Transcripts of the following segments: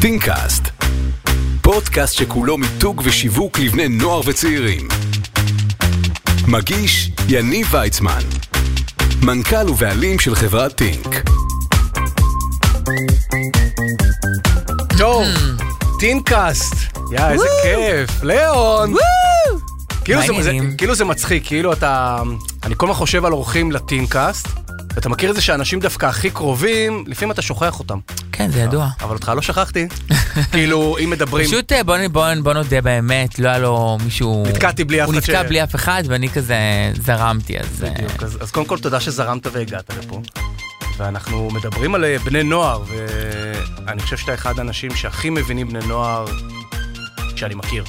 טינקאסט, פודקאסט שכולו מיתוג ושיווק לבני נוער וצעירים. מגיש יני ויצמן, מנכ"ל ובעלים של חברת טינק. טוב, טינקאסט, יא איזה כיף, לאון. כאילו זה מצחיק, כאילו אתה, אני כל מה חושב על אורחים לטינקאסט, ואתה מכיר את זה שאנשים דווקא הכי קרובים, לפעמים אתה שוכח אותם. כן, זה ידוע. אבל אותך לא שכחתי. כאילו, אם מדברים... פשוט בוא נודה באמת, לא היה לו מישהו... נתקעתי בלי אף אחד. הוא נתקע בלי אף אחד, ואני כזה זרמתי, אז... בדיוק, אז קודם כל תודה שזרמת והגעת לפה. ואנחנו מדברים על בני נוער, ואני חושב שאתה אחד האנשים שהכי מבינים בני נוער שאני מכיר.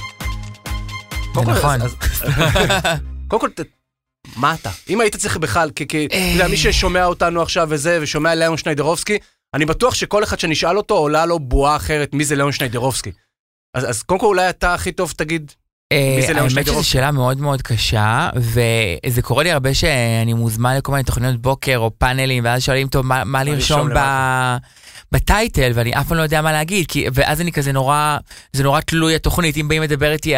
זה נכון. קודם כל, מה אתה? אם היית צריך בכלל, כי מי ששומע אותנו עכשיו וזה, ושומע לאון שנידרובסקי, אני בטוח שכל אחד שנשאל אותו, עולה לו בועה אחרת, מי זה לאון שנידרובסקי. אז קודם כל אולי אתה הכי טוב תגיד, מי זה לאון שנידרובסקי. האמת שזו שאלה מאוד מאוד קשה, וזה קורה לי הרבה שאני מוזמן לכל מיני תוכניות בוקר או פאנלים, ואז שואלים, טוב, מה לרשום בטייטל, ואני אף פעם לא יודע מה להגיד, ואז אני כזה נורא, זה נורא תלוי התוכנית, אם באים מדבר איתי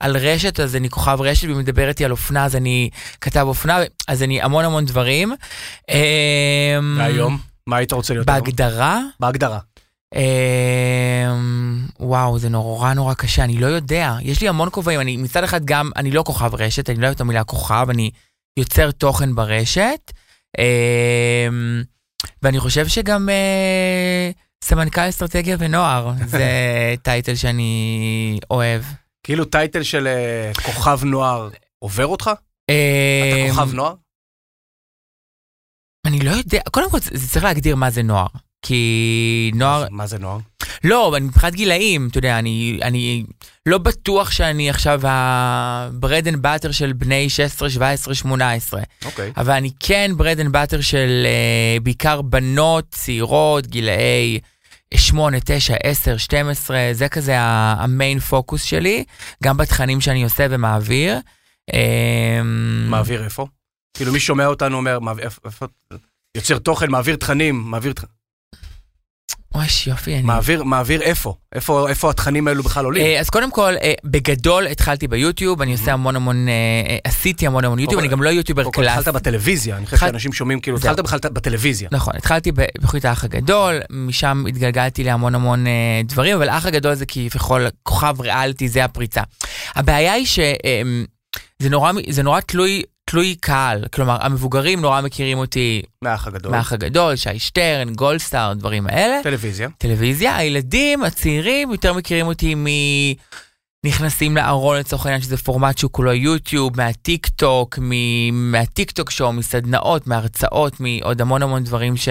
על רשת, אז אני כוכב רשת, ואם מדבר איתי על אופנה, אז אני כתב אופנה, אז אני המון המון דברים. היום? מה היית רוצה להיות? בהגדרה? בהגדרה. וואו, זה נורא נורא קשה, אני לא יודע, יש לי המון כובעים, אני מצד אחד גם, אני לא כוכב רשת, אני לא אוהב את המילה כוכב, אני יוצר תוכן ברשת, ואני חושב שגם סמנכ"ל אסטרטגיה ונוער, זה טייטל שאני אוהב. כאילו טייטל של כוכב נוער עובר אותך? אתה כוכב נוער? אני לא יודע, קודם כל זה צריך להגדיר מה זה נוער, כי נוער... מה זה נוער? לא, אני מבחינת גילאים, אתה יודע, אני לא בטוח שאני עכשיו ה-bread and butter של בני 16, 17, 18. אוקיי. אבל אני כן bread and butter של בעיקר בנות, צעירות, גילאי 8, 9, 10, 12, זה כזה המיין פוקוס שלי, גם בתכנים שאני עושה ומעביר. מעביר איפה? כאילו מי שומע אותנו אומר, יוצר תוכן, מעביר תכנים, מעביר תכנים. אוש, יופי, אני... מעביר איפה? איפה התכנים האלו בכלל עולים? אז קודם כל, בגדול התחלתי ביוטיוב, אני עושה המון המון, עשיתי המון המון יוטיוב, אני גם לא יוטיובר קלאס. התחלת בטלוויזיה, אני חושב שאנשים שומעים, כאילו, התחלת בכלל בטלוויזיה. נכון, התחלתי בחוץ האח הגדול, משם התגלגלתי להמון המון דברים, אבל האח הגדול זה כביכול כוכב ריאליטי, זה הפריצה. הבעיה היא שזה נורא תלוי קהל, כלומר, המבוגרים נורא מכירים אותי מהאח הגדול, שי שטרן, גולד סאר, דברים האלה. טלוויזיה. הילדים, הצעירים, יותר מכירים אותי נכנסים לארון לצורך העניין, שזה פורמט שהוא כולו יוטיוב, מהטיקטוק, מהטיקטוק שואו, מסדנאות, מהרצאות, מעוד המון המון דברים ש...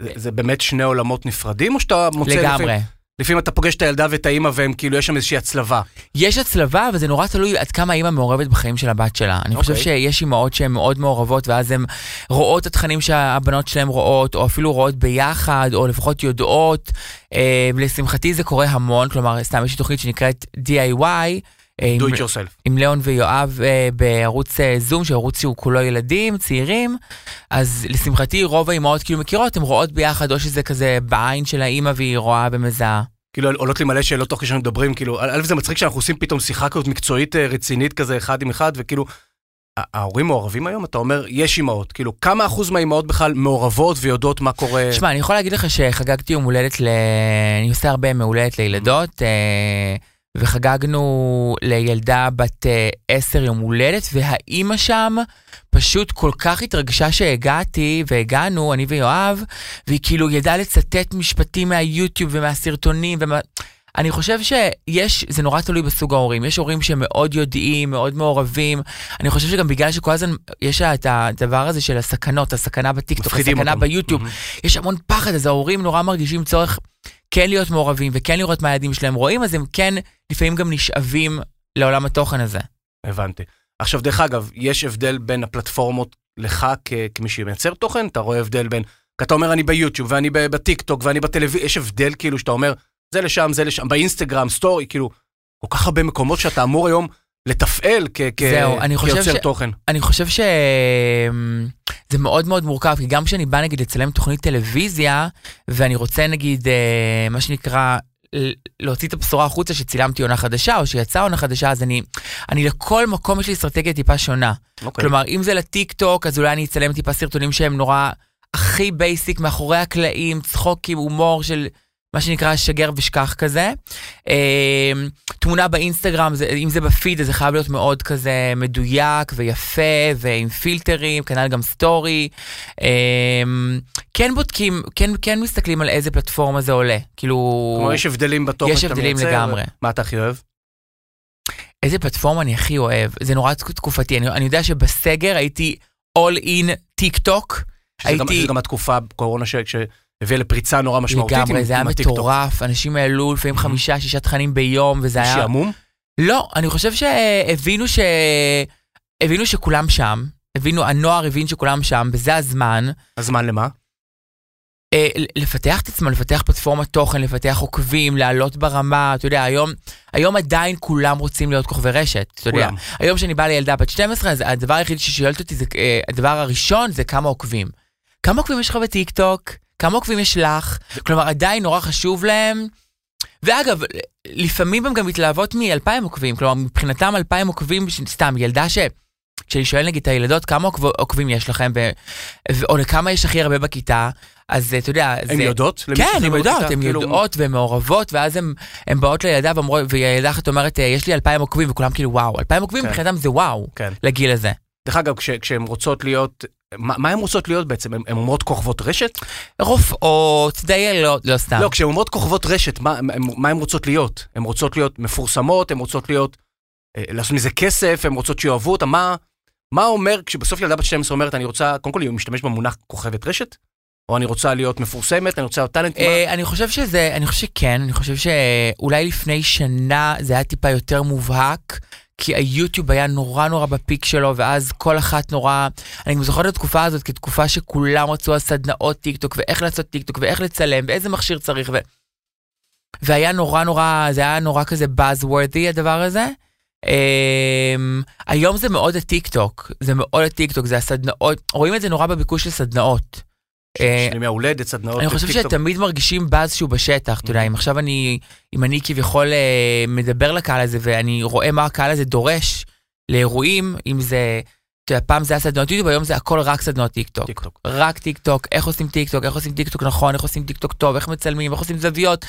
זה באמת שני עולמות נפרדים, או שאתה מוצא לגמרי? לפעמים אתה פוגש את הילדה ואת האמא, והם כאילו, יש שם איזושהי הצלבה. יש הצלבה, וזה נורא תלוי עד כמה האמא מעורבת בחיים של הבת שלה. אני חושב שיש אמאות שהן מאוד מעורבות, ואז הן רואות את התכנים שהבנות שלהן רואות, או אפילו רואות ביחד, או לפחות יודעות. לשמחתי זה קורה המון, כלומר, סתם יש לי תוכנית שנקראת DIY, Do it yourself. עם לאון ויואב בערוץ זום, שהערוץ הוא כולו ילדים, צעירים, אז לשמחתי רוב האימהות כאילו מכירות, הן רואות ביחד או שזה כזה בעין של האימא והיא רואה ומזהה. כאילו עולות לי מלא שאלות תוך כשאנחנו מדברים, כאילו, זה מצחיק שאנחנו עושים פתאום שיחה כזאת מקצועית רצינית כזה אחד עם אחד, וכאילו, ההורים מעורבים היום? אתה אומר, יש אימהות, כאילו, כמה אחוז מהאימהות בכלל מעורבות ויודעות מה קורה? תשמע, אני יכול להגיד לך שחגגתי יום הולדת אני עושה הרבה מהולדת לילדות, וחגגנו לילדה בת 10 יום הולדת, והאימא שם פשוט כל כך התרגשה שהגעתי, והגענו, אני ויואב, והיא כאילו ידעה לצטט משפטים מהיוטיוב ומהסרטונים, אני חושב שיש, זה נורא תלוי בסוג ההורים, יש הורים שמאוד יודעים, מאוד מעורבים, אני חושב שגם בגלל שכל הזמן יש את הדבר הזה של הסכנות, הסכנה בטיקטוק, הסכנה ביוטיוב, יש המון פחד, אז ההורים נורא מרגישים צורך, כן להיות מעורבים וכן לראות מה הילדים שלהם רואים, אז הם כן לפעמים גם נשאבים לעולם התוכן הזה. הבנתי. עכשיו דרך אגב, יש הבדל בין הפלטפורמות לך כמי שמייצר תוכן, אתה רואה הבדל בין, כי אתה אומר אני ביוטיוב ואני בטיקטוק ואני בטלוויזיה, יש הבדל כאילו שאתה אומר זה לשם, באינסטגרם, סטורי, כאילו כל כך הרבה מקומות שאתה אמור היום לתפעל כיוצר תוכן. אני חושב שזה מאוד מאוד מורכב, כי גם כשאני בא נגיד לצלם תוכנית טלוויזיה, ואני רוצה נגיד, מה שנקרא, להוציא את הבשורה החוצה שצילמתי עונה חדשה, או שיצאה עונה חדשה, אז אני לכל מקום יש לי אסטרטגיה טיפה שונה. כלומר, אם זה לטיקטוק, אז אולי אני אצלם טיפה סרטונים שהם נורא הכי בייסיק, מאחורי הקלעים, צחוקים, הומור של... מה שנקרא שגר ושכח כזה. תמונה באינסטגרם, אם זה בפיד, זה חייב להיות מאוד כזה מדויק ויפה, ועם פילטרים, כנראה גם סטורי. כן בודקים, כן מסתכלים על איזה פלטפורמה זה עולה. כאילו... יש הבדלים בתוכן. יש הבדלים לגמרי. מה אתה הכי אוהב? איזה פלטפורמה אני הכי אוהב? זה נורא תקופתי. אני יודע שבסגר הייתי all in טיקטוק. שזה גם התקופה בקורונה ש... הביא לפריצה נורא משמעותית. לגמרי, זה היה מטורף, אנשים העלו לפעמים 5-6 תכנים ביום, וזה היה... שעמום? לא, אני חושב שהבינו שכולם שם, הנוער הבין שכולם שם, וזה הזמן. הזמן למה? לפתח את עצמם, לפתח פלטפורמת תוכן, לפתח עוקבים, לעלות ברמה, אתה יודע, היום עדיין כולם רוצים להיות כוכבי רשת, אתה יודע. היום שאני באה לילדה בת 12, אז הדבר היחיד ששואלת אותי, הדבר הראשון זה כמה עוקבים. כמה עוקבים יש לך בטיקטוק? כמה עוקבים יש לך, כלומר עדיין נורא חשוב להם, ואגב, לפעמים הם גם מתלהבות מ-2,000 עוקבים, כלומר מבחינתם 2,000 עוקבים, סתם ילדה כשאני שואל נגיד את הילדות, כמה עוקבים יש לכם, או לכמה יש הכי הרבה בכיתה, אז אתה יודע... הן יודעות? כן, הן יודעות, הן יודעות והן מעורבות, ואז הן באות לילדה, והילדה אחת אומרת, יש לי 2,000 עוקבים, וכולם כאילו וואו, 2,000 עוקבים מבחינתם זה וואו, לגיל הזה. דרך אגב, כשהן רוצות להיות... מה הן רוצות להיות בעצם? הן אומרות כוכבות רשת? רופאות, דיילות, לא סתם. לא, כשהן אומרות כוכבות רשת, מה הן רוצות להיות? הן רוצות להיות מפורסמות, הן רוצות להיות, לעשות מזה כסף, הן רוצות שיאהבו אותה, מה אומר, כשבסוף ילדה בת 12 אומרת, אני רוצה, קודם כל, היא משתמש במונח כוכבת רשת? או אני רוצה להיות מפורסמת, אני רוצה להיות טלנט? אני חושב שזה, אני חושב שכן, אני חושב שאולי לפני שנה זה היה טיפה יותר מובהק, כי היוטיוב היה נורא נורא בפיק שלו, ואז כל אחת נורא, אני זוכר את התקופה הזאת כתקופה שכולם רצו על סדנאות טיקטוק, ואיך לעשות טיקטוק, ואיך לצלם, ואיזה מכשיר צריך, והיה נורא נורא, זה היה נורא כזה buzzworthy הדבר הזה. היום זה מאוד הטיקטוק, זה הסדנאות, רואים את זה נורא בביקוש של סדנאות. שאני מהולדת סדנאות. אני חושב שתמיד מרגישים באז שהוא בשטח, אתה יודע, אם עכשיו אם אני כביכול מדבר לקהל הזה, ואני רואה מה הקהל הזה דורש לאירועים, אם זה, אתה יודע, פעם זה היה סדנאות יוטיוב, היום זה הכל רק סדנאות טיקטוק. רק טיקטוק, איך עושים טיקטוק, איך עושים טיקטוק נכון, איך עושים טיקטוק טוב, איך מצלמים, איך עושים זוויות.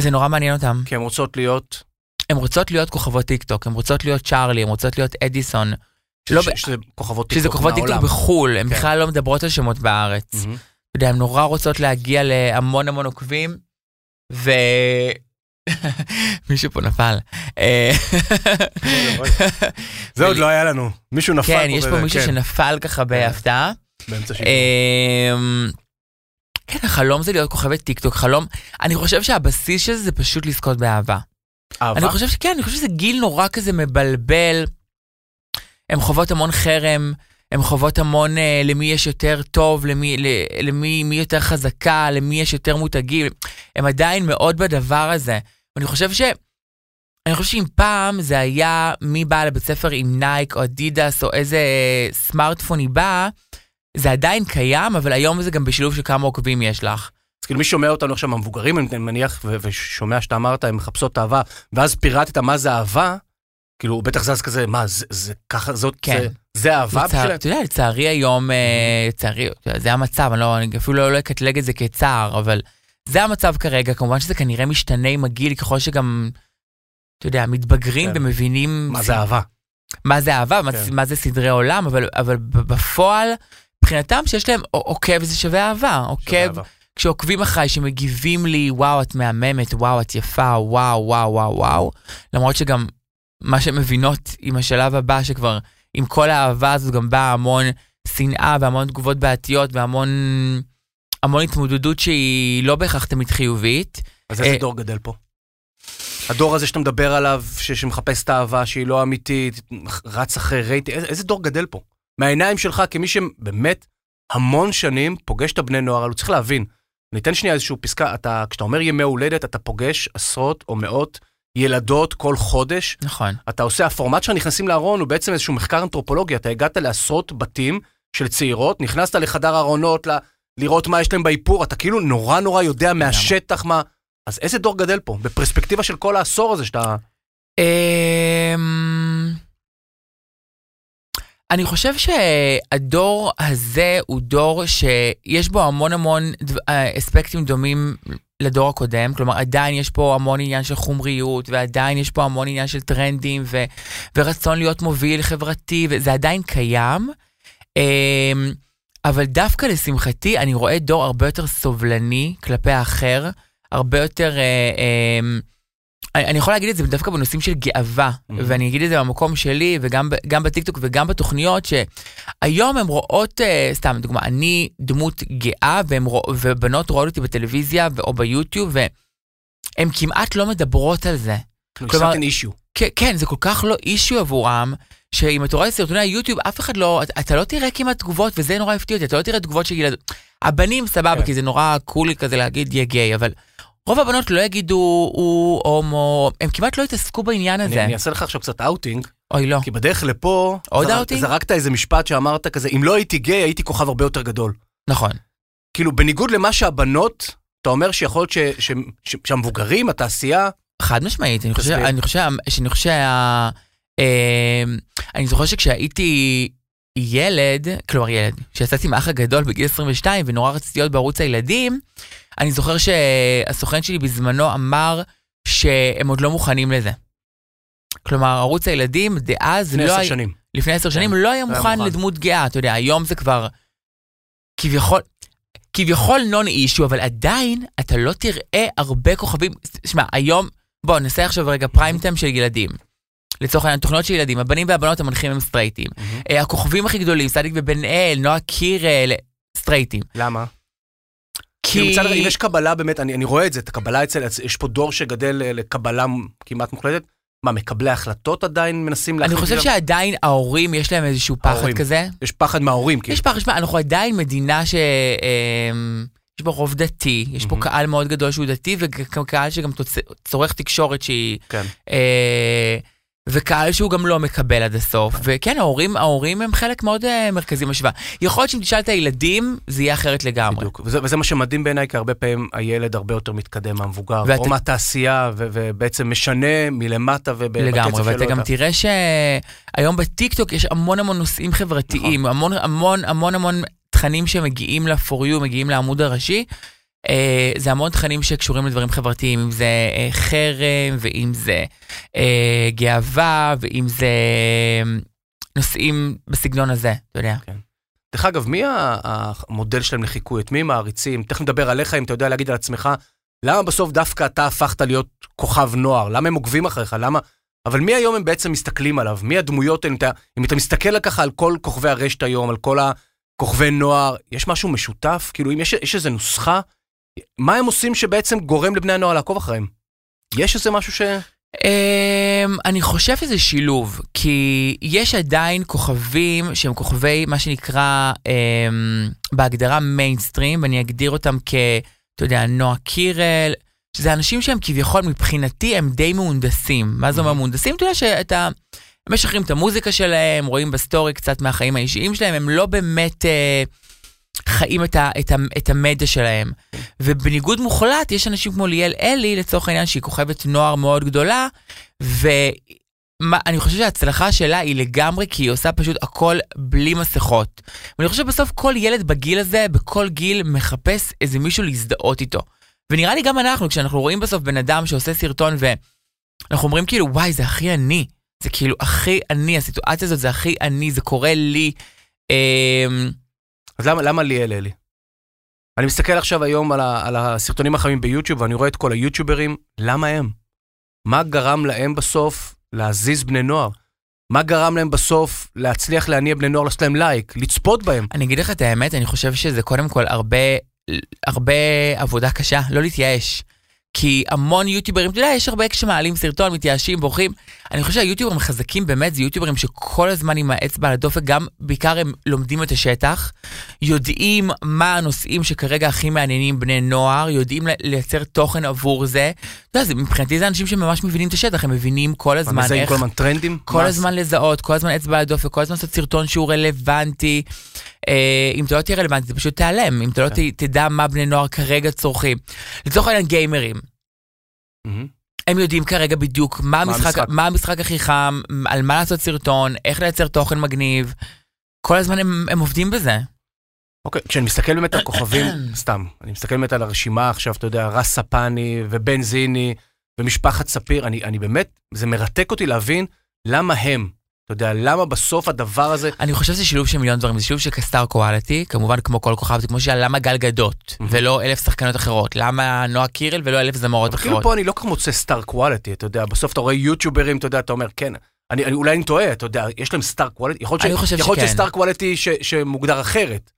זה נורא מעניין אותם. כי הן רוצות להיות... הן רוצות להיות כוכבות טיקטוק, הן רוצות להיות צ'ארלי, הן רוצות להיות אדיסון. שזה כוכבות טיקטוק בחול, הן בכלל לא מדברות על שמות בארץ. אתה יודע, הן נורא רוצות להגיע להמון המון עוקבים, ו... מישהו פה נפל. זה עוד לא היה לנו. מישהו נפל. כן, יש פה מישהו שנפל ככה בהפתעה. באמצע שיפה. כן, החלום זה להיות כוכבת טיקטוק, חלום. אני חושב שהבסיס של זה פשוט לזכות באהבה. אהבה? אני חושב שכן, אני חושב שזה גיל נורא כזה מבלבל, הם חוות המון חרם, הם חוות המון למי יש יותר טוב, למי יותר חזקה, למי יש יותר מותגים, הם עדיין מאוד בדבר הזה. אני חושב שאם פעם זה היה מי בא לבית ספר עם נייק או אדידס או איזה סמארטפון היא באה, זה עדיין קיים, אבל היום זה גם בשילוב של כמה עוקבים יש לך. אז כאילו מי שומע אותנו עכשיו המבוגרים, אני מניח, ושומע שאתה אמרת, הם מחפשות אהבה, ואז פירטת מה זה אהבה, כאילו, בטח זז כזה, מה, זה ככה, זאת, זה אהבה בשבילה? אתה יודע, לצערי היום, זה המצב, אני אפילו לא אקטלג את זה כצער, אבל זה המצב כרגע, כמובן שזה כנראה משתנה עם הגיל, ככל שגם, אתה יודע, מתבגרים ומבינים... מה זה אהבה? מה זה אהבה, מה זה סדרי עולם, אבל בפועל, מבחינתם שיש להם עוקב, זה שווה אהבה, עוקב, כשעוקבים אחרי, שמגיבים לי, וואו, את מהממת, וואו, את יפה, וואו, וואו, וואו, וואו, למרות שגם מה שהן מבינות עם השלב הבא, שכבר עם כל האהבה הזאת גם באה המון שנאה והמון תגובות בעתיות והמון התמודדות שהיא לא בהכרח תמיד חיובית. אז איזה דור גדל פה? הדור הזה שאתה מדבר עליו, שמחפש את האהבה שהיא לא אמיתית, רץ אחרי רייטינג, איזה דור גדל פה? מהעיניים שלך, כמי שבאמת המון שנים פוגש את הבני נוער, הוא צריך להבין, ניתן שנייה איזשהו פסקה, כשאתה אומר ימי הולדת, אתה פוגש עשרות או מאות ילדות כל חודש. נכון. אתה עושה, הפורמט שנכנסים לארון הוא בעצם איזשהו מחקר אנתרופולוגי, אתה הגעת לעשרות בתים של צעירות, נכנסת לחדר הארונות, לראות מה יש להם באיפור, אתה כאילו נורא נורא יודע מהשטח מה, אז איזה דור גדל פה, בפרספקטיבה של כל העשור הזה שאתה... אני חושב שהדור הזה הוא דור שיש בו המון המון אספקטים דומים לדור הקודם, כלומר עדיין יש פה המון עניין של חומריות, ועדיין יש פה המון עניין של טרנדים, ורצון להיות מוביל חברתי, וזה עדיין קיים, אבל דווקא לשמחתי אני רואה דור הרבה יותר סובלני כלפי האחר, הרבה יותר... אני יכול להגיד את זה דווקא בנושאים של גאווה, ואני אגיד את זה במקום שלי, וגם בטיקטוק וגם בתוכניות, שהיום הן רואות, סתם דוגמה, אני דמות גאה, ובנות רואות אותי בטלוויזיה או ביוטיוב, והן כמעט לא מדברות על זה. כלומר, כן, זה כל כך לא אישיו עבורם, שאם אתה רואה סרטוני היוטיוב, אף אחד לא, אתה לא תראה כמעט תגובות, וזה נורא הפתיע אותי, אתה לא תראה תגובות של ילדות. הבנים סבבה, כי זה נורא קולי כזה להגיד יהיה גיי, אבל... רוב הבנות לא יגידו, הוא הומו, הם כמעט לא התעסקו בעניין הזה. אני אעשה לך עכשיו קצת אוטינג. אוי לא. כי בדרך לפה, זרקת איזה משפט שאמרת כזה, אם לא הייתי גיי, הייתי כוכב הרבה יותר גדול. נכון. כאילו, בניגוד למה שהבנות, אתה אומר שיכול שהמבוגרים, התעשייה... חד משמעית, אני זוכר שכשהייתי ילד, כלומר ילד, שיצאתי מאח הגדול בגיל 22, ונורא רציתי להיות בערוץ הילדים, אני זוכר שהסוכן שלי בזמנו אמר שהם עוד לא מוכנים לזה. כלומר, ערוץ הילדים, דאז... לפני 10 שנים לא היה מוכן לדמות גאה. אתה יודע, היום זה כבר כביכול נון אישו, אבל עדיין אתה לא תראה הרבה כוכבים. שמע, היום... בואו, נעשה עכשיו רגע פריימטיים של ילדים. לצורך העניין, תוכניות של ילדים. הבנים והבנות המנחים הם סטרייטים. הכוכבים הכי גדולים, סטטיק ובן אל, נועה קירל, סטרייטים. למה? כי... אם יש קבלה באמת, אני רואה את זה, את הקבלה אצל, יש פה דור שגדל לקבלה כמעט מוחלטת, מה, מקבלי ההחלטות עדיין מנסים להחליט? אני חושב שעדיין ההורים, יש להם איזשהו פחד כזה. יש פחד מההורים, כאילו. יש פחד, אנחנו עדיין מדינה ש... יש פה רוב דתי, יש פה קהל מאוד גדול שהוא דתי, וקהל שגם צורך תקשורת שהיא... כן. וקהל שהוא גם לא מקבל עד הסוף. וכן, ההורים הם חלק מאוד מרכזי משוואה. יכול להיות שאם תשאל את הילדים, זה יהיה אחרת לגמרי. בדיוק. וזה מה שמדהים בעיניי, כי הרבה פעמים הילד הרבה יותר מתקדם מהמבוגר, או מהתעשייה, ובעצם משנה מלמטה ובקצב שלו. לגמרי, ואתה גם תראה שהיום בטיקטוק יש המון המון נושאים חברתיים, המון המון המון המון תכנים שמגיעים ל-4U, מגיעים לעמוד הראשי, זה המון תכנים שקשורים לדברים חברתיים, אם זה חרם, ואם זה גאווה, ואם זה נושאים בסגנון הזה, אתה יודע. דרך אגב, מי המודל שלהם לחיקוי? את מי מעריצים? תכף נדבר עליך, אם אתה יודע להגיד על עצמך, למה בסוף דווקא אתה הפכת להיות כוכב נוער? למה הם עוקבים אחריך? למה? אבל מי היום הם בעצם מסתכלים עליו? מי הדמויות? אם אתה מסתכל ככה על כל כוכבי הרשת היום, על כל הכוכבי נוער, יש משהו משותף? כאילו, אם יש איזו נוסחה, מה הם עושים שבעצם גורם לבני הנוער לעקוב אחריהם? יש איזה משהו ש... אני חושב שזה שילוב, כי יש עדיין כוכבים שהם כוכבי, מה שנקרא, בהגדרה מיינסטרים, ואני אגדיר אותם כ, אתה יודע, נועה קירל, שזה אנשים שהם כביכול מבחינתי הם די מהונדסים. מה זה אומר מהונדסים? אתה יודע שאתה משחררים את המוזיקה שלהם, רואים בסטורי קצת מהחיים האישיים שלהם, הם לא באמת... חיים את המדיה שלהם. ובניגוד מוחלט, יש אנשים כמו ליאל אלי, לצורך העניין, שהיא כוכבת נוער מאוד גדולה, ואני חושב שההצלחה שלה היא לגמרי, כי היא עושה פשוט הכל בלי מסכות. ואני חושב שבסוף כל ילד בגיל הזה, בכל גיל, מחפש איזה מישהו להזדהות איתו. ונראה לי גם אנחנו, כשאנחנו רואים בסוף בן אדם שעושה סרטון, ואנחנו אומרים כאילו, וואי, זה הכי אני. זה כאילו הכי אני, הסיטואציה הזאת זה הכי אני, זה קורה לי. אז למה ליאל אלי? אני מסתכל עכשיו היום על הסרטונים החמים ביוטיוב, ואני רואה את כל היוטיוברים, למה הם? מה גרם להם בסוף להזיז בני נוער? מה גרם להם בסוף להצליח להניע בני נוער, לעשות להם לייק, לצפות בהם? אני אגיד לך את האמת, אני חושב שזה קודם כל הרבה עבודה קשה, לא להתייאש. כי המון יוטיוברים, אתה יודע, יש הרבה כשמעלים סרטון, מתייאשים, בורחים. אני חושב שהיוטיוברים חזקים באמת, זה יוטיוברים שכל הזמן עם האצבע על הדופק, גם בעיקר הם לומדים את השטח, יודעים מה הנושאים שכרגע הכי מעניינים בני נוער, יודעים לייצר תוכן עבור זה. אתה יודע, מבחינתי זה אנשים שממש מבינים את השטח, הם מבינים כל הזמן איך... כל הזמן טרנדים? כל הזמן לזהות, כל הזמן אצבע על הדופק, כל הזמן לעשות סרטון שהוא רלוונטי. אם אתה לא תהיה רלוונטי, זה פשוט תיעלם. אם אתה לא תדע מה בני נוער כרגע צורכים. לצורך העניין, גיימרים. הם יודעים כרגע בדיוק מה המשחק הכי חם, על מה לעשות סרטון, איך לייצר תוכן מגניב. כל הזמן הם עובדים בזה. אוקיי, כשאני מסתכל באמת על כוכבים, סתם, אני מסתכל באמת על הרשימה עכשיו, אתה יודע, רז ספני ובנזיני ומשפחת ספיר, אני באמת, זה מרתק אותי להבין למה הם, אתה יודע, למה בסוף הדבר הזה... אני חושב שזה שילוב של מיליון דברים, זה שילוב של סטאר קואליטי, כמובן כמו כל כוכב, זה כמו של למה גל גדות, ולא 1,000 שחקנות אחרות, למה נועה קירל ולא 1,000 זמרות אחרות. כאילו פה אני לא כך מוצא סטאר קואליטי, אתה יודע, בסוף אתה רואה יוטיוברים, אתה יודע, אתה אומר, כן, אולי אני טועה, אתה יודע, יש להם סטאר קואליטי, יכול להיות שסטאר קואליטי שמוגדר אחרת.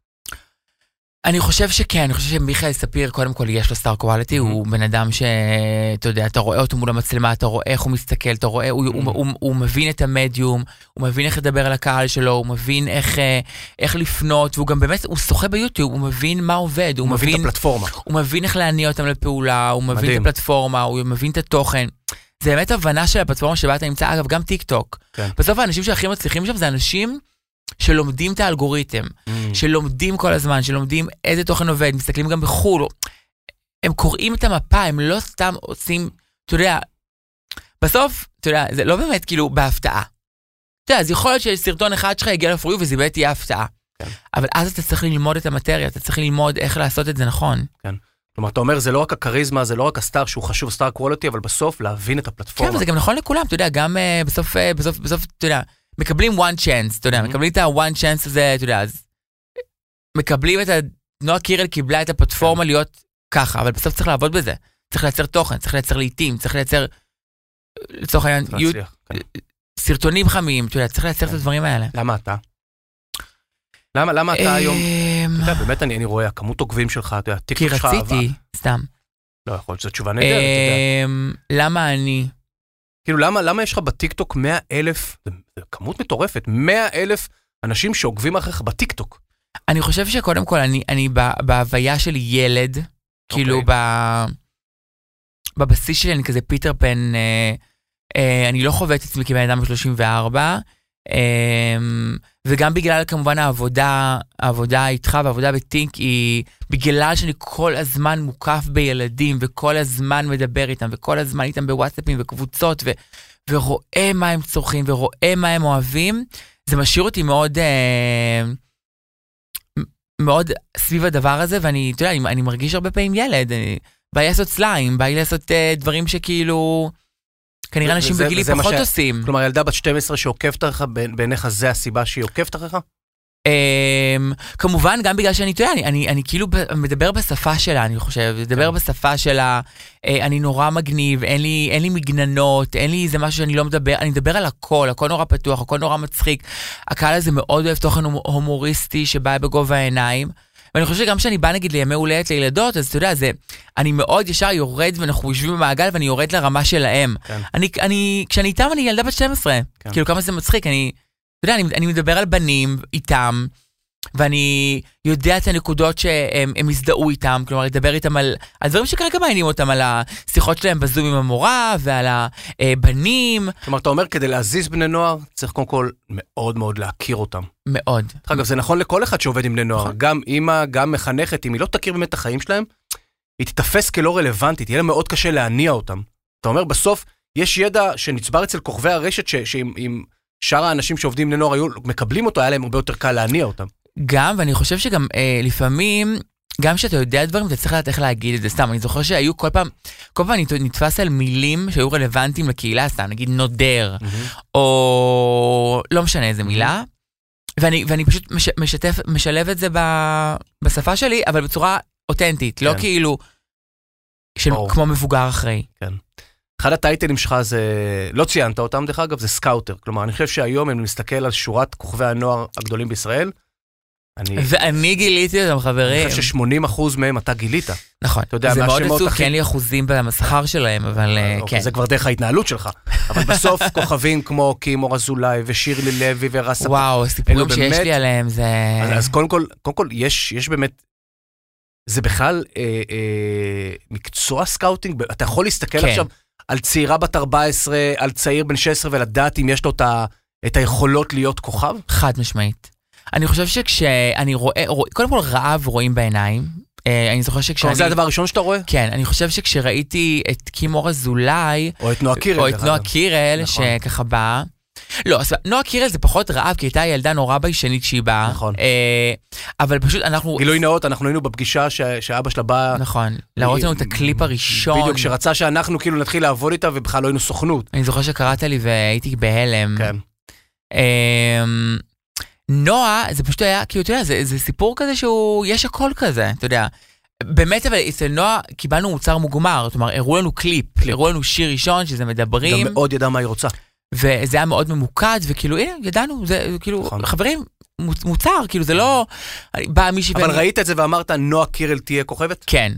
אני חושב שכן, אני חושב שמיכאל ספיר, קודם כל, יש לו סטאר קואליטי, הוא בן אדם שאתה יודע, אתה רואה אותו מול המצלמה, אתה רואה איך הוא מסתכל, אתה רואה, הוא מבין את המדיום, הוא מבין איך לדבר על הקהל שלו, הוא מבין איך לפנות, והוא גם באמת, הוא שוחה ביוטיוב, הוא מבין מה עובד, הוא מבין את הפלטפורמה. הוא מבין איך להניע אותם לפעולה, הוא מבין את הפלטפורמה, הוא מבין את התוכן. זה באמת הבנה של הפלטפורמה שבה אתה נמצא, אגב, גם טיקטוק. בסוף האנשים שהכי מצליחים שם זה אנשים שלומדים את האלגוריתם, שלומדים כל הזמן, שלומדים איזה תוכן עובד, מסתכלים גם בחול, הם קוראים את המפה, הם לא סתם עושים, אתה יודע, בסוף, אתה יודע, זה לא באמת כאילו בהפתעה. אתה יודע, אז יכול להיות שסרטון אחד שלך יגיע לפריו וזה באמת תהיה הפתעה. כן. אבל אז אתה צריך ללמוד את המטריה, אתה צריך ללמוד איך לעשות את זה נכון. כן. כלומר, אתה אומר, זה לא רק הקריזמה, זה לא רק הסטאר שהוא חשוב, סטאר קואליטי, אבל בסוף להבין את הפלטפורמה. כן, וזה גם נכון לכולם, אתה יודע, גם בסוף, אתה יודע, מקבלים one chance, אתה יודע, מקבלים את ה-one chance הזה, אתה יודע, אז מקבלים את נועה קירל קיבלה את הפלטפורמה להיות ככה, אבל בסוף צריך לעבוד בזה, צריך לייצר תוכן, צריך לייצר לעיתים, צריך לייצר, לצורך העניין, סרטונים חמים, אתה יודע, צריך לייצר את הדברים האלה. למה אתה? למה אתה היום? אתה יודע, באמת אני רואה, הכמות עוקבים שלך, אתה יודע, טיקטוק שלך. כי רציתי, סתם. לא, יכול להיות שזו תשובה נהדרת, אתה יודע. למה אני? כאילו, למה יש לך בטיקטוק 100,000, זה כמות מטורפת, 100,000 אנשים שעוקבים אחריך בטיקטוק? אני חושב שקודם כל, אני בהוויה של ילד, כאילו, בבסיס שלי, אני כזה פיטר פן, אני לא חווה את עצמי כבן אדם ב-34, וגם בגלל, כמובן, העבודה איתך והעבודה בטינק היא, בגלל שאני כל הזמן מוקף בילדים, וכל הזמן מדבר איתם, וכל הזמן איתם בוואטסאפים וקבוצות, ורואה מה הם צורכים, ורואה מה הם אוהבים, זה משאיר אותי מאוד, מאוד סביב הדבר הזה, ואני, אתה יודע, אני מרגיש הרבה פעמים ילד, באי לעשות סליים, באי לעשות דברים שכאילו... כנראה אנשים בגילי פחות עושים. כלומר, ילדה בת 12 שעוקבת עליך, בעיניך זה הסיבה שהיא עוקבת עליך? כמובן, גם בגלל שאני טועה, אני כאילו מדבר בשפה שלה, אני חושב, מדבר בשפה שלה, אני נורא מגניב, אין לי מגננות, אין לי איזה משהו שאני לא מדבר, אני מדבר על הכל, הכל נורא פתוח, הכל נורא מצחיק. הקהל הזה מאוד אוהב תוכן הומוריסטי שבא בגובה העיניים, ואני חושב שגם כשאני בא, נגיד, לימי הולדת לילדות, אז אתה יודע, אני מאוד ישר יורד, ואנחנו יושבים במעגל, ואני יורד לרמה שלהם. כשאני איתם, אני ילדה בת 12. כאילו, כמה זה מצחיק, אתה יודע, אני מדבר על בנים איתם, ואני יודע את הנקודות שהם הזדהו איתם, כלומר, לדבר איתם על הדברים שכרגע מעניינים אותם, על השיחות שלהם בזום עם המורה, ועל הבנים. כלומר, אתה אומר, כדי להזיז בני נוער, צריך קודם כל מאוד מאוד להכיר אותם. מאוד. אגב, זה נכון לכל אחד שעובד עם בני נוער, גם אמא, גם מחנכת, אם היא לא תכיר באמת את החיים שלהם, היא תתפס כלא רלוונטית, יהיה לה מאוד קשה להניע אותם. אתה אומר, בסוף, יש ידע שנצבר אצל כוכבי הרשת, שאם שאר האנשים שעובדים עם בני נוער היו מקבלים אותו, היה להם הרבה יותר קל להניע אותם. גם, ואני חושב שגם לפעמים, גם כשאתה יודע דברים, אתה צריך לדעת איך להגיד את זה סתם. אני זוכר שהיו כל פעם אני נתפס על מילים שהיו רלוונטיים לקהילה סתם, נגיד נודר, או לא משנה איזה מילה, ואני פשוט משלב את זה בשפה שלי, אבל בצורה אותנטית, לא כאילו, כמו מבוגר אחרי. כן. אחד הטייטלים שלך זה, לא ציינת אותם דרך אגב, זה סקאוטר. כלומר, אני חושב שהיום אם נסתכל על שורת כוכבי הנוער הגדולים בישראל, ואני גיליתי אותם, חברים. אני חושב ש-80% מהם אתה גילית. נכון. זה מאוד עצוב, כי אין לי אחוזים במסחר שלהם, אבל כן. זה כבר דרך ההתנהלות שלך. אבל בסוף כוכבים כמו קים אור אזולאי, ושירי לבי, ורז ספני. וואו, סיפורים שיש לי עליהם, זה... אז קודם כל, יש באמת... זה בכלל מקצוע סקאוטינג, אתה יכול להסתכל עכשיו על צעירה בת 14, על צעיר בן 16, ולדעת אם יש לו את היכולות להיות כוכב? חד משמעית. אני חושב שכשאני רואה, קודם כל רעב רואים בעיניים, אני זוכר שכשאני... זה הדבר הראשון שאתה רואה? כן, אני חושב שכשראיתי את קים אור אזולאי, או את נועה קירל. או את נועה קירל, שככה באה, לא, אז נועה קירל זה פחות רעב, כי הייתה ילדה נורא ביישנית שהיא באה. נכון. אבל פשוט אנחנו... גילוי נאות, אנחנו היינו בפגישה שאבא שלה בא... נכון, להראות לנו את הקליפ הראשון. בדיוק, שרצה שאנחנו כאילו נתחיל לעבוד איתה, ובכלל לא היינו סוכנות. אני זוכר שקראת לי והייתי בהלם. כן. נועה, זה פשוט היה, כאילו, אתה יודע, זה סיפור כזה שהוא... יש הכל כזה, אתה יודע. באמת, אבל אצל נועה קיבלנו מוצר מוגמר, זאת אומרת, הראו לנו קליפ, הראו לנו שיר ראשון שזה מדברים. גם מאוד ידע מה היא רוצה. וזה היה מאוד ממוקד, וכאילו, הנה, ידענו, זה כאילו, חברים, מוצר, כאילו, זה לא... אבל ראית את זה ואמרת, נועה קירל תהיה כוכבת? כן.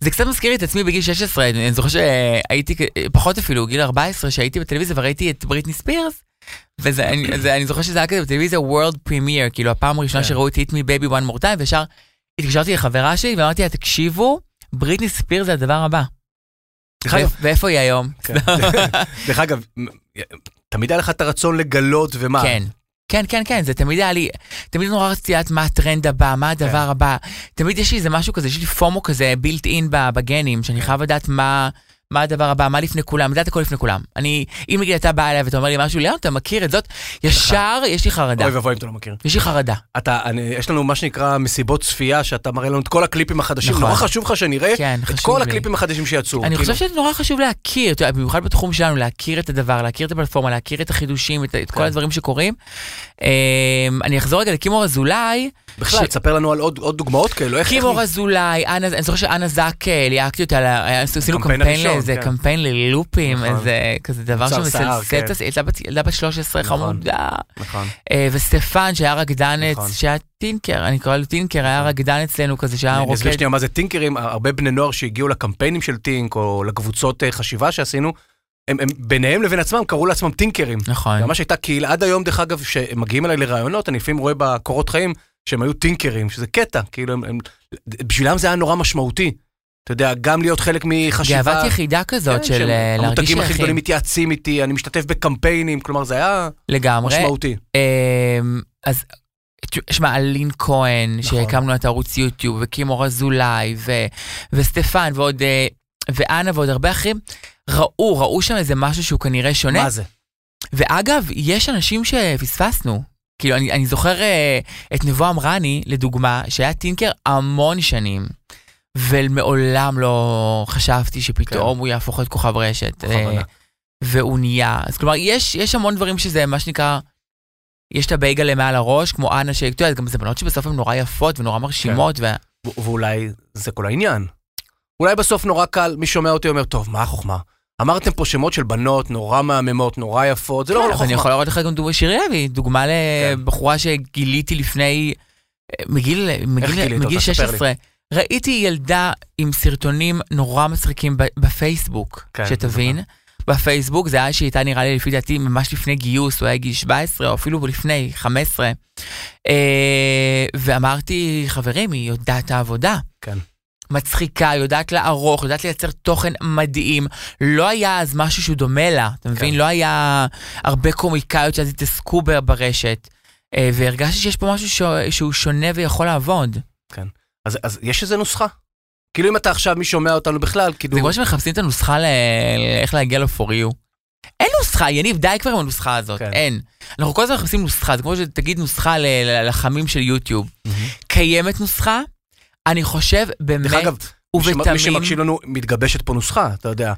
זה קצת מזכיר את עצמי בגיל 16, אני זוכר שהייתי, פחות אפילו, גיל 14, שהייתי בטלוויזיה וראיתי את בריטני ספירס, ואני זוכר שזה היה כזה בטלוויזיה World Premiere, כאילו, הפעם הראשונה שראו את Hit Me Baby One More Time, וישר התקשרתי לחברה שלי, ואמרתי, תקשיבו, בריטני ספירס זה הדבר הבא. ואיפה היא היום? דרך אגב, תמיד היה לך את הרצון לגלות ומה? כן, כן, כן, כן, זה תמיד היה לי, תמיד נורא רציתי לדעת מה הטרנד הבא, מה הדבר הבא, תמיד יש לי איזה משהו כזה, יש לי פומו כזה, בילט אין בגנים, שאני חייב לדעת מה הדבר הבא, מה לפני כולם, לדעת הכל לפני כולם. אני, אם נגיד אתה בא אליי ואתה אומר לי משהו, ליאון, אתה מכיר את זאת, ישר יש לי חרדה. אוי ואבוי אם אתה לא מכיר. יש לי חרדה. יש לנו מה שנקרא מסיבות צפייה, שאתה מראה לנו את כל הקליפים החדשים, נורא חשוב לך שנראה את כל הקליפים החדשים שיצאו. אני חושב שזה נורא חשוב להכיר, במיוחד בתחום שלנו, להכיר את הדבר, להכיר את הפלטפורמה, להכיר את החידושים, את כל הדברים שקורים. אני אחזור רגע לקים אור אזולאי. בכלל, תספר לנו על עוד דוגמאות כאלו. קים אור אזולאי, אני זוכר שאנה זק ליהקתי אותה, עשינו קמפיין לאיזה קמפיין ללופים, איזה כזה דבר שמסלסטס, ילדה בת 13 חמודה. וסטפן שהיה רקדנץ, שהיה טינקר, אני קורא לו טינקר, היה רקדן אצלנו כזה שהיה רוקד. נסביר שנייה מה זה טינקרים, הרבה בני נוער שהגיעו לקמפיינים של טינק, או לקבוצות חשיבה שעשינו, הם ביניהם לבין עצמם קראו לעצמם טינקרים. נכון. ממש הייתה קהילה, עד היום דרך אגב, שמגיעים אליי לראיונות, אני לפעמים רואה בקורות חיים שהם היו טינקרים, שזה קטע, כאילו הם, בשבילם זה היה נורא משמעותי. אתה יודע, גם להיות חלק מחשיבה... גאוות יחידה כזאת של להרגיש יחיד. המותגים הכי גדולים מתייעצים איתי, אני משתתף בקמפיינים, כלומר זה היה משמעותי. אז, שמע, אלין כהן, שהקמנו את ערוץ יוטיוב, וקים אור אזולאי, וסטפן, ועוד, ואנה, ועוד הרבה אחרים, ראו שם איזה משהו שהוא כנראה שונה. מה זה? ואגב, יש אנשים שפספסנו, כאילו, אני זוכר את נבו עמרני, לדוגמה, שהיה טינקר המון שנים, ומעולם לא חשבתי שפתאום הוא יהפוך את כוכב רשת. והוא נהיה. אז כלומר, יש המון דברים שזה מה שנקרא, יש את הבייגה למעל הראש, כמו אנה שהקטויה, גם זה בנות שבסוף הן נורא יפות ונורא מרשימות. ואולי זה כל העניין. אולי בסוף נורא קל, מי שומע אותי אומר, טוב, מה החוכמה? אמרתם פה שמות של בנות, נורא מהממות, נורא יפות, זה לא חוכמה. אני יכול להראות לך גם דוגמה שירי לבי, דוגמה לבחורה שגיליתי לפני, מגיל 16, ראיתי ילדה עם סרטונים נורא מצחיקים בפייסבוק, שתבין. בפייסבוק זה היה שהייתה נראה לי לפי דעתי ממש לפני גיוס, הוא היה גיל 17 או אפילו לפני 15. ואמרתי, חברים, היא יודעת העבודה. כן. מצחיקה, יודעת לערוך, יודעת לייצר תוכן מדהים, לא היה אז משהו שהוא דומה לה, אתה מבין? לא היה הרבה קומיקאיות שאז התעסקו ברשת, והרגשתי שיש פה משהו שהוא שונה ויכול לעבוד. כן. אז יש איזה נוסחה? כאילו אם אתה עכשיו מי שומע אותנו בכלל, כאילו... זה כמו שמחפשים את הנוסחה לאיך להגיע לפוריו. אין נוסחה, יניב, די כבר עם הנוסחה הזאת, אין. אנחנו כל הזמן מחפשים נוסחה, זה כמו שתגיד נוסחה ללחמים של יוטיוב. קיימת נוסחה, אני חושב באמת ובתמים... מי שמקשיב לנו מתגבשת פה נוסחה, אתה יודע.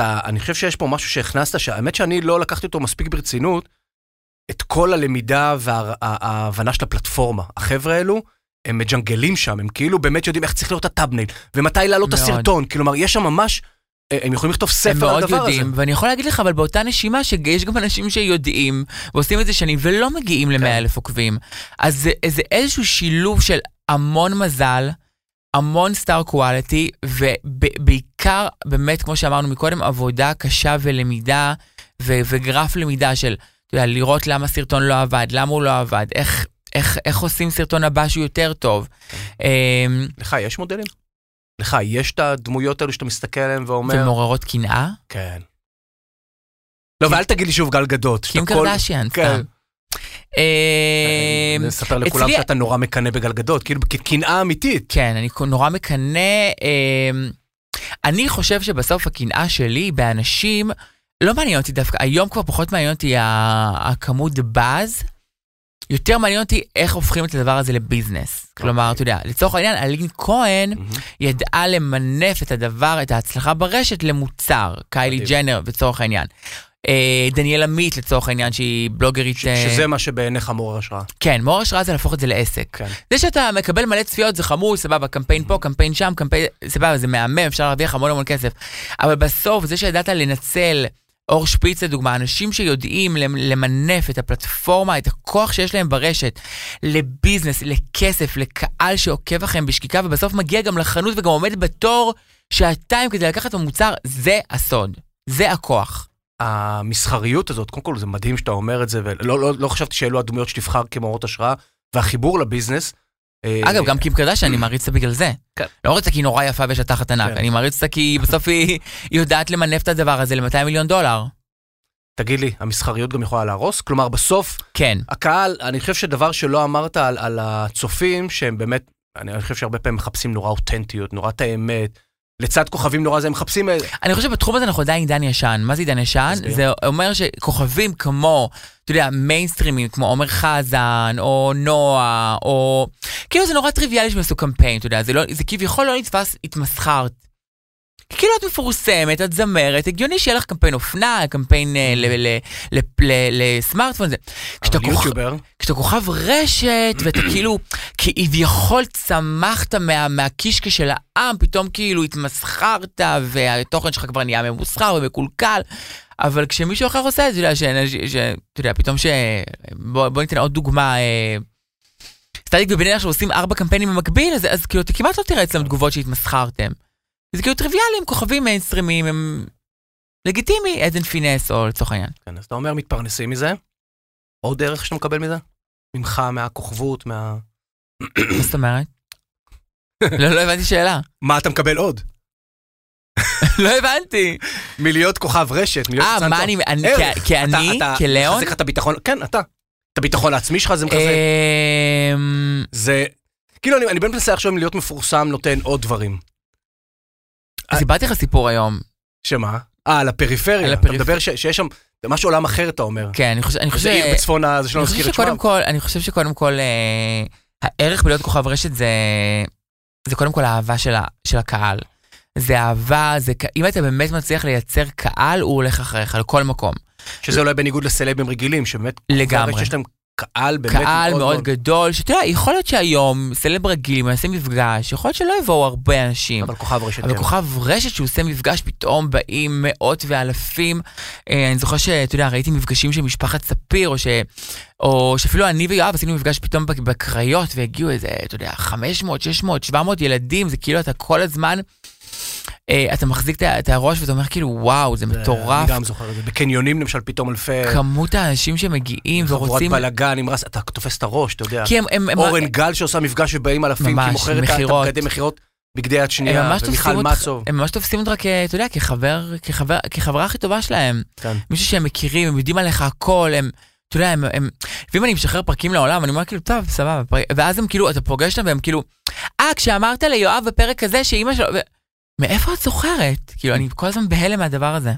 אני חושב שיש פה משהו שהכנסת, שהאמת שאני לא לקחתי אותו מספיק ברצינות, את כל הלמידה וההבנה של הפלטפורמה. החבר'ה האלו, הם מג'נגלים שם, הם כאילו באמת יודעים איך צריך להיות הטאבנייל, ומתי לעלות הסרטון, כלומר, יש שם ממש הם יכולים לכתוב ספר על הדבר הזה. ואני יכול להגיד לך, אבל באותה נשימה שיש גם אנשים שיודעים, ועושים את זה שנים, ולא מגיעים ל100,000 עוקבים. אז זה איזשהו שילוב של המון מזל, המון סטאר קואליטי, ובעיקר, באמת, כמו שאמרנו מקודם, עבודה קשה ולמידה, וגרף למידה של, אתה יודע, לראות למה סרטון לא עבד, למה הוא לא עבד, איך עושים סרטון הבא שהוא יותר טוב. לך יש מודלים? לך יש את הדמויות האלו שאתה מסתכל עליהן ואומר... זה מעוררות קנאה? כן. לא, ואל תגיד לי שוב גל גדות. קים קרדשיאן, סתם. נספר לכולם שאתה נורא מקנה בגל גדות, כאילו קנאה אמיתית. כן, אני נורא מקנה... אני חושב שבסוף הקנאה שלי באנשים... לא מעניין אותי דווקא, היום כבר פחות מעניין אותי הכמות באז, יותר מעניין אותי איך הופכים את הדבר הזה לביזנס. כלומר, אתה יודע, לצורך העניין, אלין כהן ידעה למנף את הדבר, את ההצלחה ברשת למוצר, קיילי ג'נר לצורך העניין. דניאל עמית לצורך העניין, שהיא בלוגרית... שזה מה שבעיניך מור השראה. כן, מור השראה זה להפוך את זה לעסק. זה שאתה מקבל מלא צפיות, זה חמור, סבבה, קמפיין פה, קמפיין שם, קמפיין... סבבה, זה מהמם, אפשר להרוויח המון המון כסף. אבל בסוף, זה שידעת לנצל אור שפיץ, לדוגמה, אנשים שיודעים למנף את הפלטפורמה, את הכוח שיש להם ברשת, לביזנס, לכסף, לקהל שעוקב לכם בשקיקה, ובסוף מגיע גם לחנות וגם עומד בתור שעתיים כדי לקחת את המוצר, זה הסוד, זה הכוח. המסחריות הזאת, קודם כל זה מדהים שאתה אומר את זה, ולא לא חשבתי שאלו הדמויות שתבחר כמורות השראה, והחיבור לביזנס. אגב, גם קים קרדשיאן, אני מעריצה בגלל זה. לא מעריצה כי היא נורא יפה ויש לה תחת ענק, אני מעריצה כי בסוף היא יודעת למנף את הדבר הזה ל$200 מיליון. תגיד לי, המסחריות גם יכולה להרוס? כלומר, בסוף, הקהל, אני חושב שדבר שלא אמרת על הצופים, שהם באמת, אני חושב שהרבה פעמים מחפשים נורא אותנטיות, נורא את האמת, לצד כוכבים נורא זה הם מחפשים... אני חושב שבתחום הזה אנחנו עדיין עידן ישן. מה זה עידן ישן? זה אומר שכוכבים כמו, אתה יודע, מיינסטרימים, כמו עומר חזן, או נועה, או... כאילו זה נורא טריוויאלי שמסו קמפיין, אתה יודע, זה כביכול לא נתפס התמסחרת. כאילו את מפורסמת, את זמרת, הגיוני שיהיה לך קמפיין אופנה, קמפיין לסמארטפון, זה. אבל יוטיובר. כשאתה כוכב רשת, ואתה כאילו, כביכול צמחת מהקישקה של העם, פתאום כאילו התמסחרת, והתוכן שלך כבר נהיה ממוסחר ומקולקל, אבל כשמישהו אחר עושה את זה, אתה יודע, פתאום בוא ניתן עוד דוגמה, סטטיק ובן אל שעושים 4 קמפיינים במקביל, אז כאילו אתה כמעט לא תראה אצלם תגובות שהתמסחרתם. זה כאילו טריוויאלים, כוכבים מיינסטרימים, הם לגיטימי, עדן פינס או לצורך העניין. כן, אז אתה אומר, מתפרנסים מזה? או דרך שאתה מקבל מזה? ממך, מהכוכבות, מה... מה זאת אומרת? לא הבנתי שאלה. מה אתה מקבל עוד? לא הבנתי. מלהיות כוכב רשת, מלהיות צנטו. מה אני, כאני, כלאון? מחזק את הביטחון, כן, אתה. את הביטחון לעצמי שלך זה מחזק. זה, כאילו אני בין פלסי עכשיו מלהיות מפורסם נותן עוד דברים. אז סיפרתי לך סיפור היום. שמה? על הפריפריה. אתה מדבר שיש שם משהו עולם אחר, אתה אומר. כן, אני חושב... זה עיר בצפון, זה שלא נזכיר את שמם. אני חושב שקודם כל, הערך בלהיות כוכב רשת זה קודם כל האהבה של הקהל. זה אהבה, אם אתה באמת מצליח לייצר קהל, הוא הולך אחריך, על כל מקום. שזה אולי בניגוד לסלבים רגילים, שבאמת... לגמרי. שיש להם קהל באמת מאוד... קהל מאוד גדול, שאתה יודע, יכול להיות שהיום סלב רגיל, מנסים מפגש, יכול להיות שלא יבואו הרבה אנשים. אבל כוכב רשת. אבל כוכב רשת שהוא עושה מפגש, פתאום באים מאות ואלפים. אני זוכר שאתה יודע, ראיתי מפגשים של משפחת ספיר, או שאפילו אני ויואב עשינו מפגש פתאום בקריות, והגיעו איזה, אתה יודע, 500, 600, 700 ילדים, זה כאילו אתה כל הזמן... אתה מחזיק את הראש ואתה אומר כאילו וואו זה מטורף. אני גם זוכר את זה בקניונים למשל פתאום אלפי כמות האנשים שמגיעים ורוצים חבורת בלגן נמרס, אתה תופס את הראש אתה יודע אורן גל שעושה מפגש ובאים אלפים כי מוכרת את המקדם מחירות בגדי יד שנייה ומיכל מצוב הם ממש תופסים אותך אתה יודע כחברה הכי טובה שלהם מישהו שהם מכירים הם יודעים עליך הכל הם אתה יודע, ואם אני משחרר פרקים לעולם, אני אומר כאילו, טוב, סבבה, ואז הם כאילו, אתה פוגש להם והם כאילו, כשאמרת ליואב בפרק הזה שאימא שלו, מאיפה את זוכרת? כאילו, אני כל הזמן בהלם מהדבר הזה.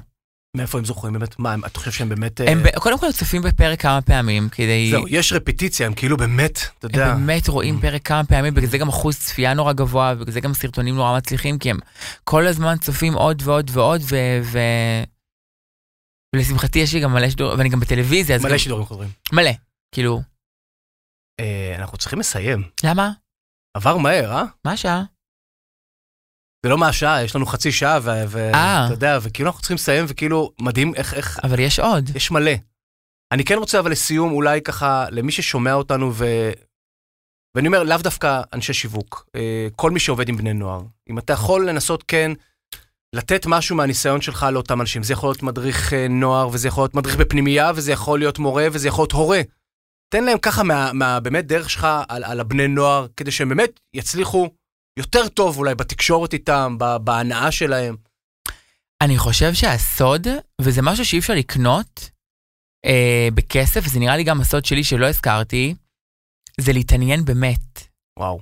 מאיפה הם זוכרים באמת? מה, אתה חושב שהם באמת... קודם כל, צופים בפרק כמה פעמים, כדי... זהו, יש רפטיציה, הם כאילו באמת, אתה יודע... הם באמת רואים פרק כמה פעמים, בגלל זה גם אחוז צפייה נורא גבוה, בגלל זה גם סרטונים נורא מצליחים, כי הם כל הזמן צופים עוד ועוד ועוד, ולשמחתי יש לי גם מלא שידורים, ואני גם בטלוויזיה. מלא שידורים חוזרים. מלא, כאילו. אנחנו צריכים לסיים. למה? עבר מהר, מה השעה? זה לא מהשעה, יש לנו חצי שעה, ואתה יודע, וכאילו אנחנו צריכים לסיים, וכאילו מדהים איך... אבל יש עוד. יש מלא. אני כן רוצה, אבל לסיום, אולי ככה, למי ששומע אותנו, ואני אומר, לאו דווקא אנשי שיווק, כל מי שעובד עם בני נוער, אם אתה יכול לנסות כן, לתת משהו מהניסיון שלך לאותם אנשים, זה יכול להיות מדריך נוער, וזה יכול להיות מדריך בפנימייה, וזה יכול להיות מורה, וזה יכול להיות הורה. תן להם ככה באמת דרך שלך על הבני נוער, כדי שהם באמת יצליחו יותר טוב אולי בתקשורת איתם, בהנאה שלהם. אני חושב שהסוד, וזה משהו שאי אפשר לקנות בכסף, זה נראה לי גם הסוד שלי שלא הזכרתי, זה להתעניין באמת. וואו.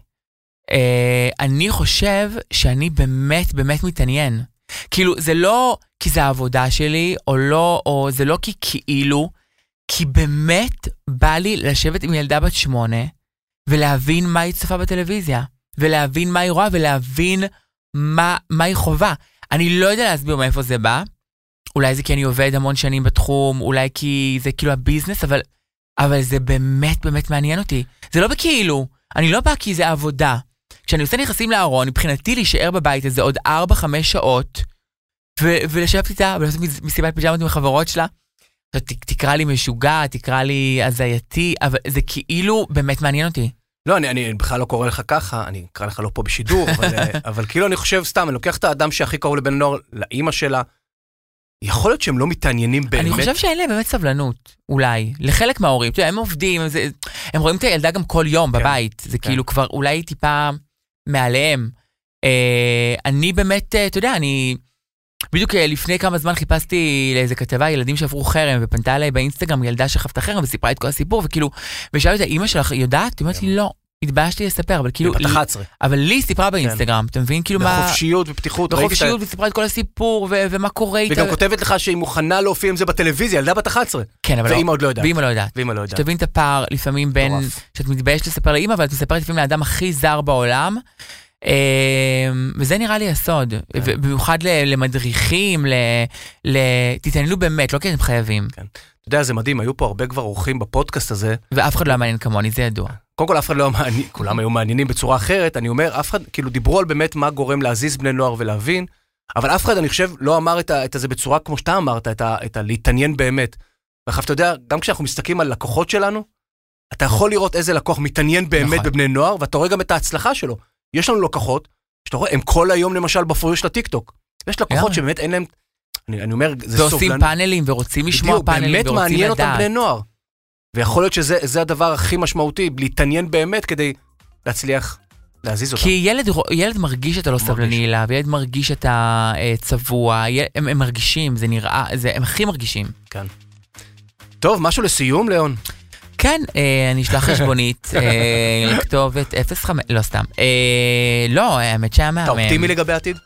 אני חושב שאני באמת באמת מתעניין. כאילו זה לא כי זה העבודה שלי, או לא, או זה לא כי כאילו, כי באמת בא לי לשבת עם ילדה בת 8, ולהבין מה היא צופה בטלוויזיה, ולהבין מה היא רואה, ולהבין מה היא חובה. אני לא יודע להסביר מאיפה זה בא, אולי זה כי אני עובד המון שנים בתחום, אולי כי זה כאילו הביזנס, אבל זה באמת באמת מעניין אותי. זה לא בכאילו, אני לא בא כי זה עבודה. כשאני עושה נכנסים לארון, מבחינתי להישאר בבית הזה עוד 4-5 שעות, ולשבת איתה, ולעשות מסיבת פיג'מות עם החברות שלה, תקרא לי משוגע, תקרא לי הזייתי, אבל זה כאילו באמת מעניין אותי. לא, אני בכלל לא קורא לך ככה, אני אקרא לך לא פה בשידור, אבל כאילו אני חושב סתם, אני לוקח את האדם שהכי קרוב לבן נוער, לאמא שלה, יכול להיות שהם לא מתעניינים באמת. אני חושב שאין להם באמת סבלנות, אולי, לחלק מההורים, הם עובדים, הם רואים את הילדה גם כל יום בבית, זה כאילו כבר אולי טיפה מעליהם. אני באמת, אתה יודע, אני... בדיוק לפני כמה זמן חיפשתי לאיזה כתבה, ילדים שעברו חרם, ופנתה עליי באינסטגרם ילדה שחפתה חרם, וסיפרה את כל הסיפור, וכאילו, ושאלה את האמא שלך, יודעת? היא אומרת לי, לא, התבאשתי לספר, אבל כאילו... בפתח 11. אבל לי סיפרה באינסטגרם, אתה מבין כאילו מה... בחופשיות ופתיחות. בחופשיות, וסיפרה את כל הסיפור, ומה קורה איתה. וגם כותבת לך שהיא מוכנה להופיע עם זה בטלוויזיה, ילדה בת 11. כן, אבל לא. ואמא עוד לא יודעת. ואמא לא יודעת. ואמא לא יודעת. שתבין את הפער לפעמים בין... שאת מתביישת לספר לאמא, אבל את מספרת לפעמים לאדם הכי זר בעולם. וזה נראה לי הסוד, במיוחד למדריכים, תתעניינו באמת, לא כי אתם חייבים. אתה יודע, זה מדהים, היו פה הרבה כבר אורחים בפודקאסט הזה. ואף אחד לא מעניין כמוני, זה ידוע. קודם כל, אף אחד לא מעניין, כולם היו מעניינים בצורה אחרת, אני אומר, אף אחד, כאילו דיברו על באמת מה גורם להזיז בני נוער ולהבין, אבל אף אחד, אני חושב, לא אמר את זה בצורה כמו שאתה אמרת, את הלהתעניין באמת. ואתה יודע, גם כשאנחנו מסתכלים על לקוחות שלנו, אתה יכול לראות איזה לקוח מתעניין באמת בבני נוער, ואתה רואה גם את ההצלחה שלו. יש לנו לקוחות, שאתה רואה, הם כל היום למשל בפוריו של הטיקטוק. יש לקוחות שבאמת אין להם, אני אומר, זה סובלנות. ועושים פאנלים ורוצים לשמוע פאנלים ורוצים לדעת. באמת מעניין אותם בני נוער. ויכול להיות שזה הדבר הכי משמעותי, להתעניין באמת כדי להצליח להזיז אותם. כי ילד מרגיש שאתה לא סבלני אליו, ילד מרגיש שאתה צבוע, הם מרגישים, זה נראה, הם הכי מרגישים. כן. טוב, משהו לסיום, לאון? כן, אני אשלח חשבונית לכתובת 05, לא סתם. לא, האמת שהיה מהמם. אתה אופטימי לגבי עתיד?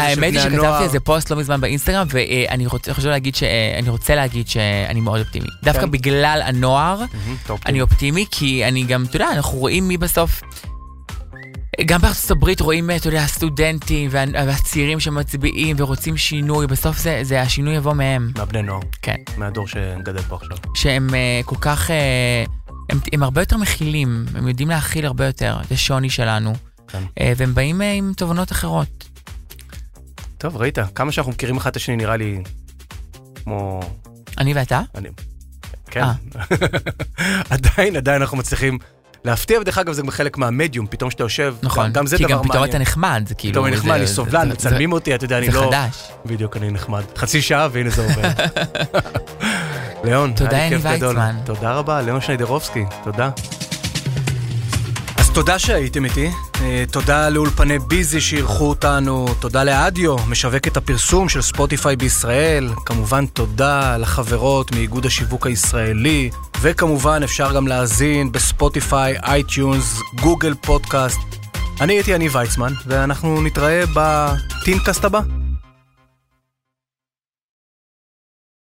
האמת היא שכתבתי איזה פוסט לא מזמן באינסטגרם, ואני רוצה להגיד שאני מאוד אופטימי. דווקא בגלל הנוער, אני אופטימי, כי אני גם, אתה יודע, אנחנו רואים מי בסוף... גם בארצות הברית רואים, אתה יודע, הסטודנטים והצעירים שמצביעים ורוצים שינוי, בסוף זה השינוי יבוא מהם. מהבני נוער. כן. מהדור שגדל פה עכשיו. שהם כל כך, הם הרבה יותר מכילים, הם יודעים להכיל הרבה יותר, זה שוני שלנו. כן. והם באים עם תובנות אחרות. טוב, ראית, כמה שאנחנו מכירים אחד את השני נראה לי כמו... אני ואתה? אני. כן. עדיין אנחנו מצליחים... להפתיע, בדרך אגב, זה גם חלק מהמדיום, פתאום שאתה יושב, נכון, גם זה דבר מעניין. כי גם פתאום אתה נחמד, זה כאילו... פתאום אני נחמד, אני סובלן, מצלמים אותי, אתה יודע, אני לא... זה חדש. בדיוק, אני נחמד. חצי שעה, והנה זה עובר. לאון, תודה, יני ויצמן. תודה רבה, לאון שנידרובסקי, תודה. אז תודה שהייתם איתי, תודה לאולפני ביזי שאירחו אותנו, תודה לאדיו, משווקת הפרסום של ספוטיפיי בישראל, כמובן תודה לחברות מאיגוד השיווק הישראלי, וכמובן אפשר גם להאזין בספוטיפיי, אייטיונס, גוגל פודקאסט. אני הייתי יני ויצמן, ואנחנו נתראה בטינקאסט הבא.